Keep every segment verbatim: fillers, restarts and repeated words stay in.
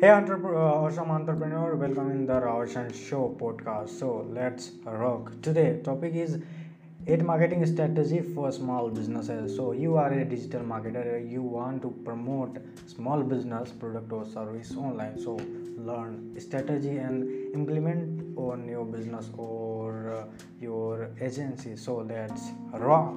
Hey entrep- uh, awesome entrepreneur, welcome in the Roshan Show podcast. So let's rock. Today topic is eight marketing strategy for small businesses. So you are a digital marketer, you want to promote small business product or service online. So learn strategy and implement on your business or uh, your agency. So let's rock.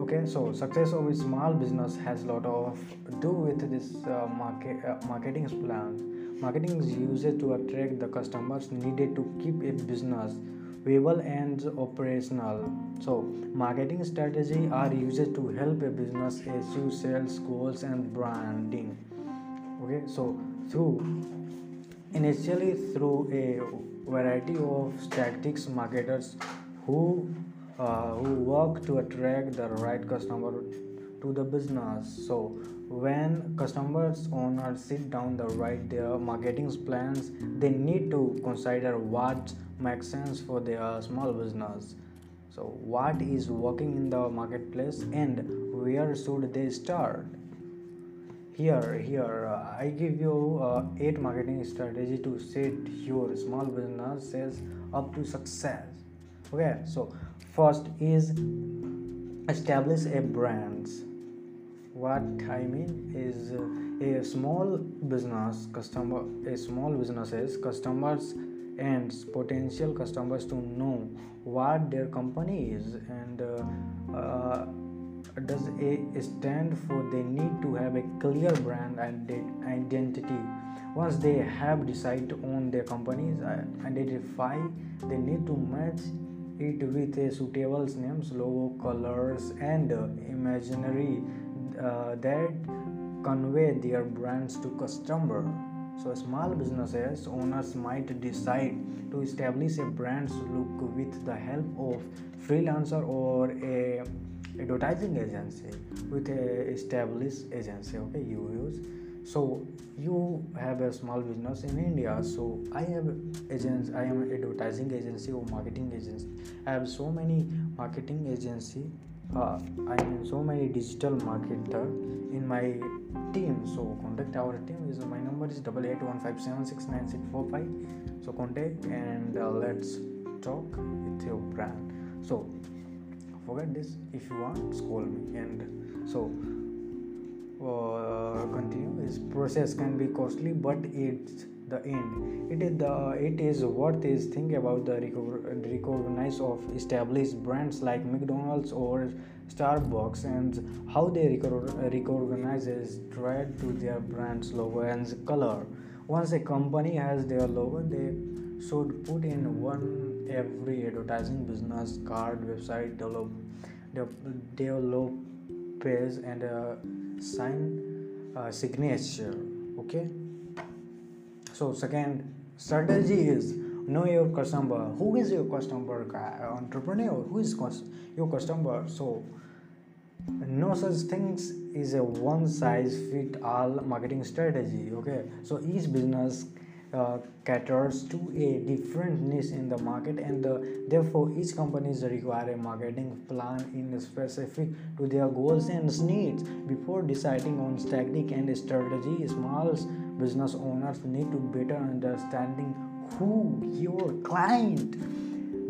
Okay, so success of a small business has a lot of do with this uh, market uh, marketing plan. Marketing is used to attract the customers needed to keep a business viable and operational. So, marketing strategies are used to help a business achieve sales goals and branding. Okay, so through initially through a variety of tactics, marketers who Uh, who work to attract the right customer to the business. So when customers owners sit down to write their marketing plans, they need to consider what makes sense for their small business. So what is working in the marketplace and where should they start? Here, here uh, I give you uh, eight marketing strategy to set your small business sales up to success. Okay, so first is establish a brand. What I mean is a small business customer a small businesses customers and potential customers to know what their company is and uh, uh, does a stand for. They need to have a clear brand and identity. Once they have decided on their company's identify, they need to match it with a suitable names, logo, colors, and uh, imagery uh, that convey their brands to customer. So small businesses owners might decide to establish a brand's look with the help of freelancer or a advertising agency with a established agency. Okay, you use. So you have a small business in India. So I have agents. I am advertising agency or marketing agency. I have so many marketing agency. Uh, I mean so many digital marketer in my team. So contact our team. Is my number is double eight one five seven six nine six four five. So contact and uh, let's talk with your brand. So forget this if you want. Call me and so. Uh, continue. This process can be costly, but it's the end. It is the it is worth is think about the recognize of established brands like McDonald's or Starbucks and how they recognize trade to their brand's logo and color. Once a company has their logo, they should put in one every advertising business card, website, develop develop page and. Uh, sign uh, signature. Okay, so second strategy is know your customer. Who is your customer? Entrepreneur, who is your customer? So no such things is a one size fit all marketing strategy. Okay, so each business uh, caters to a different niche in the market and the, therefore each company requires a marketing plan in specific to their goals and needs. Before deciding on tactic and strategy, small business owners need to better understanding who your client,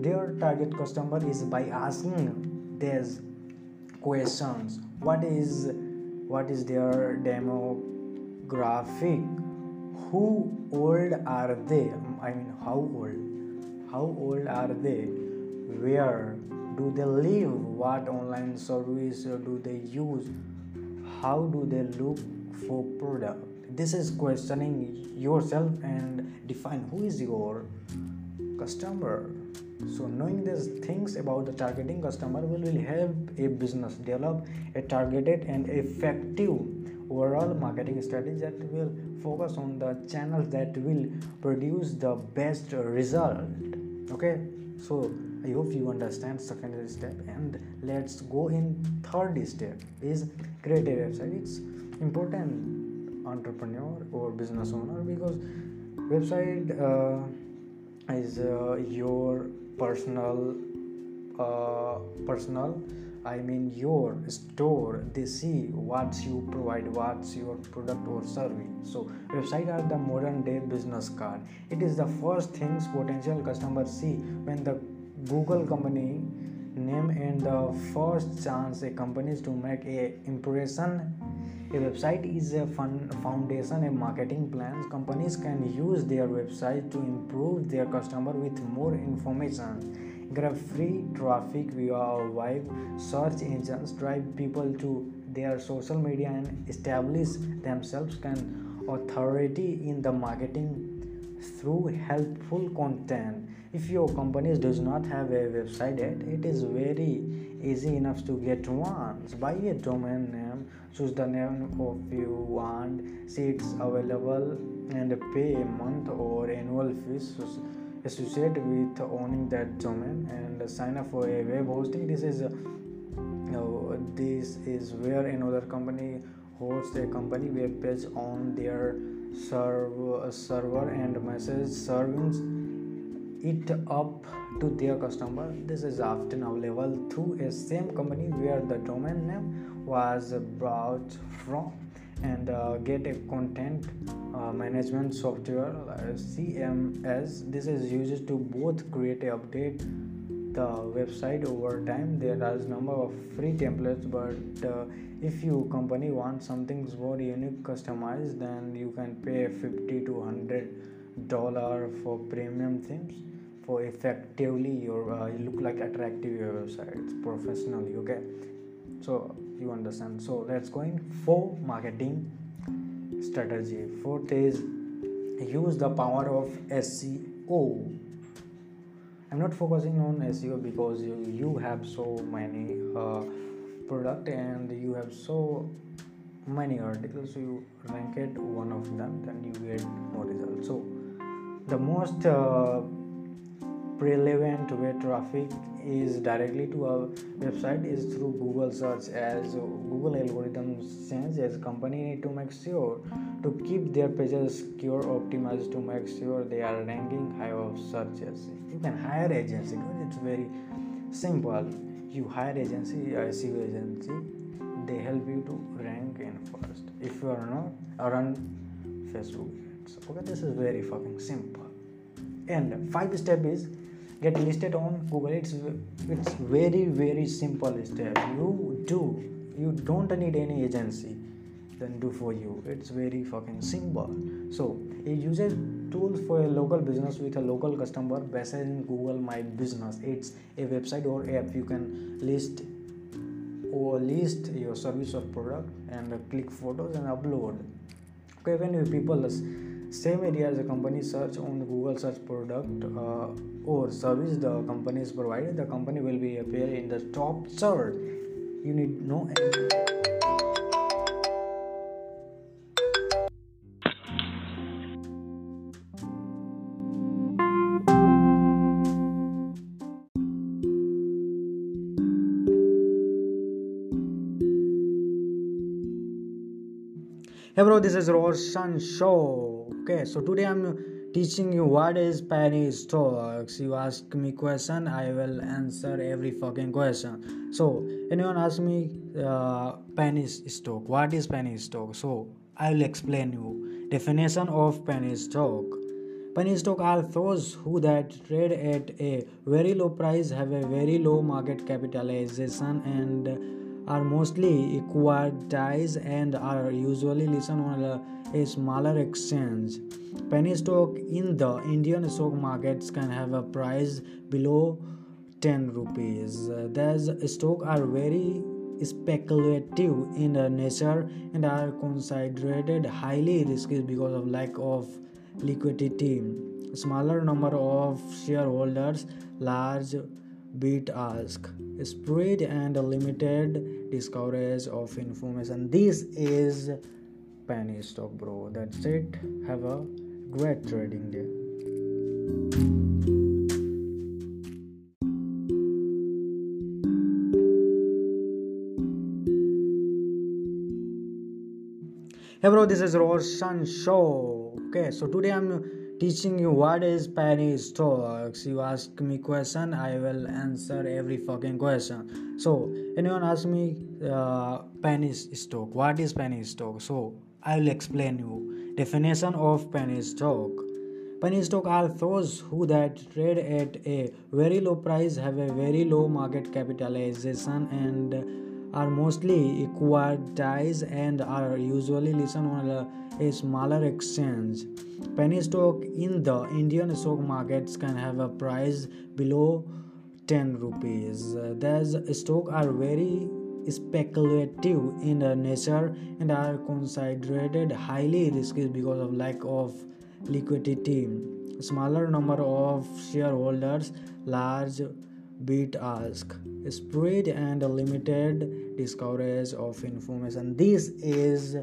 their target customer is by asking these questions. What is what is their demographic? Who old are they? I mean, how old? How old are they? Where do they live? What online service do they use? How do they look for product? This is questioning yourself and define who is your customer. So knowing these things about the targeting customer will, will help a business develop a targeted and effective overall marketing strategy that will focus on the channels that will produce the best result. Okay, so I hope you understand second step, and let's go in third step is create a website. It's important entrepreneur or business owner because website uh, is uh, your personal uh, personal I mean your store, they see what you provide, what's your product or service. So website are the modern day business card. It is the first things potential customers see when the Google company name and the first chance a company is to make a impression. A website is a fun foundation and marketing plans. Companies can use their website to improve their customer with more information. Grab free traffic via web search engines, drive people to their social media and establish themselves can authority in the marketing through helpful content. If your company does not have a website yet, it is very easy enough to get one. Buy a domain name, choose the name of you want, see it's available, and pay a month or annual fees associated with owning that domain, and sign up for a web hosting. This is a, no, this is where another company hosts a company web page on their server, server and message servings it up to their customer. This is often available through a same company where the domain name was brought from, and uh, get a content uh, management software uh, C M S. This is used to both create and update the website over time. There are a number of free templates, but uh, if your company wants something more unique customized, then you can pay fifty to one hundred dollars for premium themes for effectively your uh, you look like attractive your website professionally. Okay, so you understand. So let's go in for marketing strategy. Fourth is use the power of S E O. I'm not focusing on S E O because you, you have so many uh, product and you have so many articles, so you rank it one of them, then you get more results. So the most uh, relevant way traffic is directly to our website is through Google search, as Google algorithms change as company need to make sure to keep their pages secure, optimized to make sure they are ranking high of searches. You can hire agency, it's very simple. You hire agency, S E O agency, they help you to rank in first. If you are not, run Facebook ads. Okay, this is very fucking simple. And five step is get listed on Google. It's it's very very simple step. You do you don't need any agency then do for you. It's very fucking simple. So it uses tools for a local business with a local customer based in Google My Business. It's a website or app. You can list or list your service or product and click photos and upload. Okay, when you people same area as a company search on Google search product uh, or service the company is provided, the company will be appear in the top search. You need no Hey bro, this is Roshan Show. Okay, so today I'm teaching you what is penny stocks. You ask me question, I will answer every fucking question. So anyone ask me uh, penny stock, what is penny stock? So I will explain you definition of penny stock. Penny stock are those who that trade at a very low price, have a very low market capitalization, and are mostly equitized and are usually listed on a, a smaller exchange. Penny stock in the Indian stock markets can have a price below ten rupees. These stocks are very speculative in nature and are considered highly risky because of lack of liquidity, smaller number of shareholders, large bid ask spread, and a limited discoverage of information. This is penny stock, bro. That's it. Have a great trading day. Hey bro, this is Roshan Show. Okay, so today I'm teaching you what is penny stocks. You ask me question, I will answer every fucking question. So anyone ask me uh, penny stock, what is penny stock? So I will explain you definition of penny stock. Penny stock are those who that trade at a very low price, have a very low market capitalization, and are mostly equitized and are usually listed on a, a smaller exchange. Penny stock in the Indian stock markets can have a price below ten rupees. These stocks are very speculative in nature and are considered highly risky because of lack of liquidity, smaller number of shareholders, large bid ask spread, and limited discovery of information. This is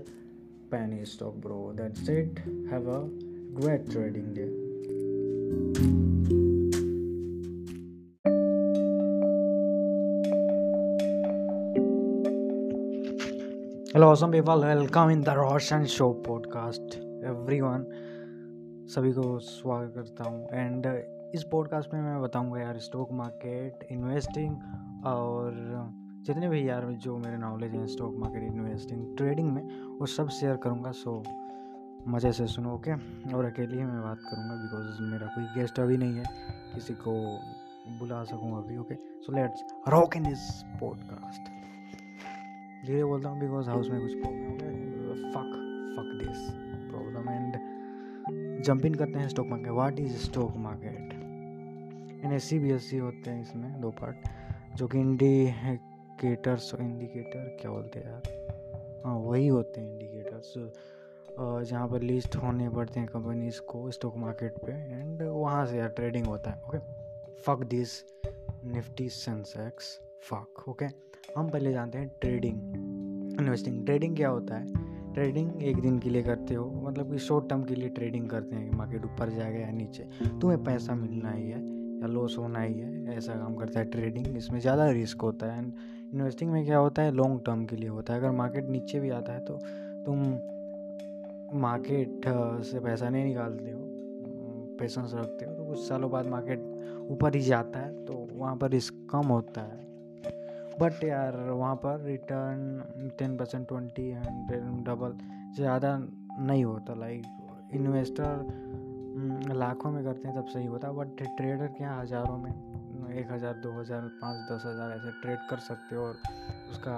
penny stock, bro. That's it. Have a great trading day. Hello awesome people, welcome in the Roshan Show podcast. Everyone, सभी को स्वागत करता हूँ. And इस podcast में मैं बताऊँगा यार स्टॉक मार्केट, इन्वेस्टिंग और जितने भी यार जो मेरे नॉलेज हैं स्टॉक मार्केट, इन्वेस्टिंग, ट्रेडिंग में, वो सब शेयर करूँगा. सो मज़े से सुनो, ओके. और अकेले ही मैं बात करूँगा बिकॉज मेरा कोई गेस्ट अभी नहीं है, किसी को बुला सकूँ अभी, okay. So let's rock in this podcast. धीरे बोलता हूँ बिकॉज हाउस में कुछ प्रॉब्लम हो गया. Fuck fuck this problem. And jump in करते हैं stock market. What is stock market? N S C B S C होते हैं इसमें दो पार्ट, जो कि इंडिकेटर्स, इंडिकेटर क्या बोलते हैं यार, हाँ वही होते हैं इंडिकेटर्स, जहाँ पर लिस्ट होने पड़ते हैं कंपनीज को स्टॉक मार्केट पे, एंड वहाँ से यार ट्रेडिंग होता है, okay. Fuck this Nifty Sensex fuck, okay. हम पहले जानते हैं ट्रेडिंग, इन्वेस्टिंग. ट्रेडिंग क्या होता है? ट्रेडिंग एक दिन के लिए करते हो, मतलब कि शॉर्ट टर्म के लिए ट्रेडिंग करते हैं कि मार्केट ऊपर जाएगा या नीचे, तुम्हें पैसा मिलना ही है या लॉस होना ही है, ऐसा काम करता है ट्रेडिंग. इसमें ज़्यादा रिस्क होता है. एंड इन्वेस्टिंग में क्या होता है? लॉन्ग टर्म के लिए होता है. अगर मार्केट नीचे भी आता है तो तुम मार्केट से पैसा नहीं निकालते हो, पेशेंस रखते हो, तो कुछ सालों बाद मार्केट ऊपर ही जाता है, तो वहाँ पर रिस्क कम होता है. बट यार वहाँ पर return ten percent twenty hundred double ज़्यादा नहीं होता. लाइक इन्वेस्टर लाखों में करते हैं तब सही होता, बट ट्रेडर क्या हज़ारों में, एक हज़ार दो हज़ार पाँच दस हज़ार ऐसे ट्रेड कर सकते हो, और उसका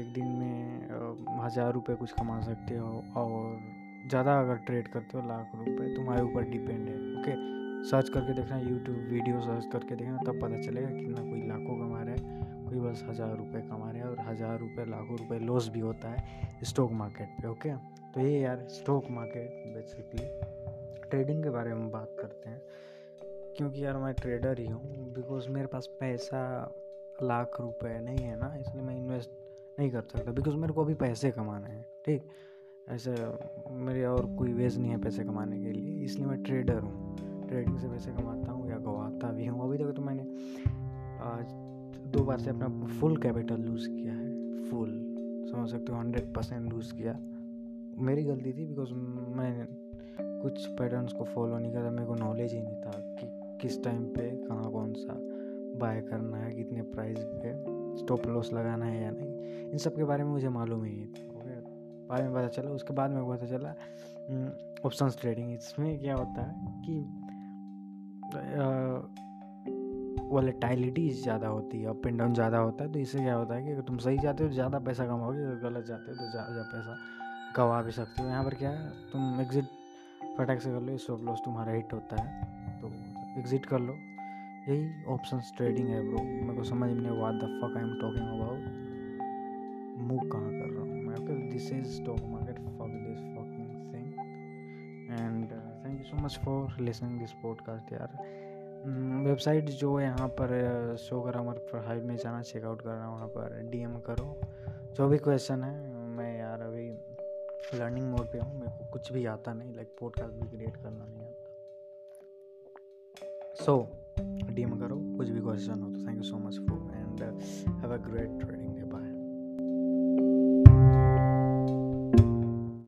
एक दिन में हज़ार रुपये कुछ कमा सकते हो. और ज़्यादा अगर ट्रेड करते हो लाख रुपये, तुम्हारे ऊपर डिपेंड है, ओके. सर्च करके देखना, यूट्यूब वीडियो सर्च करके देखना, तब पता चलेगा कितना कोई लाखों कमा रहा है, कोई बस हज़ार रुपये कमा रहे हैं, और हज़ार रुपये लाखों रुपये लॉस भी होता है स्टॉक मार्केट पे, ओके. तो ये यार स्टॉक मार्केट बेसिकली ट्रेडिंग के बारे में बात करते हैं, क्योंकि यार मैं ट्रेडर ही हूँ. बिकॉज मेरे पास पैसा लाख रुपये नहीं है ना, इसलिए मैं इन्वेस्ट नहीं कर सकता, बिकॉज मेरे को अभी पैसे कमाना है, ठीक. ऐसे मेरे और कोई वेज नहीं है पैसे कमाने के लिए, इसलिए मैं ट्रेडर हूँ. ट्रेडिंग से पैसे कमाता हूँ या गवाता भी हूँ. अभी तक तो मैंने आज दो बार से अपना फुल कैपिटल लूज़ किया है, फुल समझ सकते हो, हंड्रेड परसेंट लूज़ किया. मेरी गलती थी बिकॉज मैं कुछ पैटर्न्स को फॉलो नहीं करता, मेरे को नॉलेज ही नहीं था कि किस टाइम पे कहाँ कौन सा बाय करना है, कितने प्राइस पे स्टॉप लॉस लगाना है या नहीं, इन सब के बारे में मुझे मालूम ही नहीं था, ओके. बाद में पता चला, उसके बाद मेरे को पता चला ऑप्शंस ट्रेडिंग. इसमें क्या होता है कि आ, वॉलेटाइलिटी ज़्यादा होती है, अप एंड डाउन ज़्यादा होता है. तो इससे क्या होता है कि अगर तुम सही जाते हो तो ज़्यादा पैसा कमाओगे, अगर गलत जाते हो तो ज़्यादा पैसा गंवा भी सकते हो. यहाँ पर क्या है, तुम एग्ज़िट फटाक से कर लो, स्टॉप लॉस तुम्हारा हिट होता है तो एग्ज़िट कर लो. यही ऑप्शंस ट्रेडिंग है ब्रो. मेरे को समझ में what the fuck I am talking about, move कहाँ कर रहा हूँ मैं, okay. This is stock market, fuck this fucking thing. And thank you so much for listening this podcast. यार वेबसाइट जो यहाँ पर शो करा, हमारे प्रोफाइल में जाना, चेकआउट करना, वहाँ पर डीएम करो जो भी क्वेश्चन है. मैं यार अभी लर्निंग मोड पे हूँ, मेरे को कुछ भी आता नहीं, लाइक पॉडकास्ट भी क्रिएट करना नहीं आता. सो डीएम करो कुछ भी क्वेश्चन हो तो. Thank you so much for and have a great trading.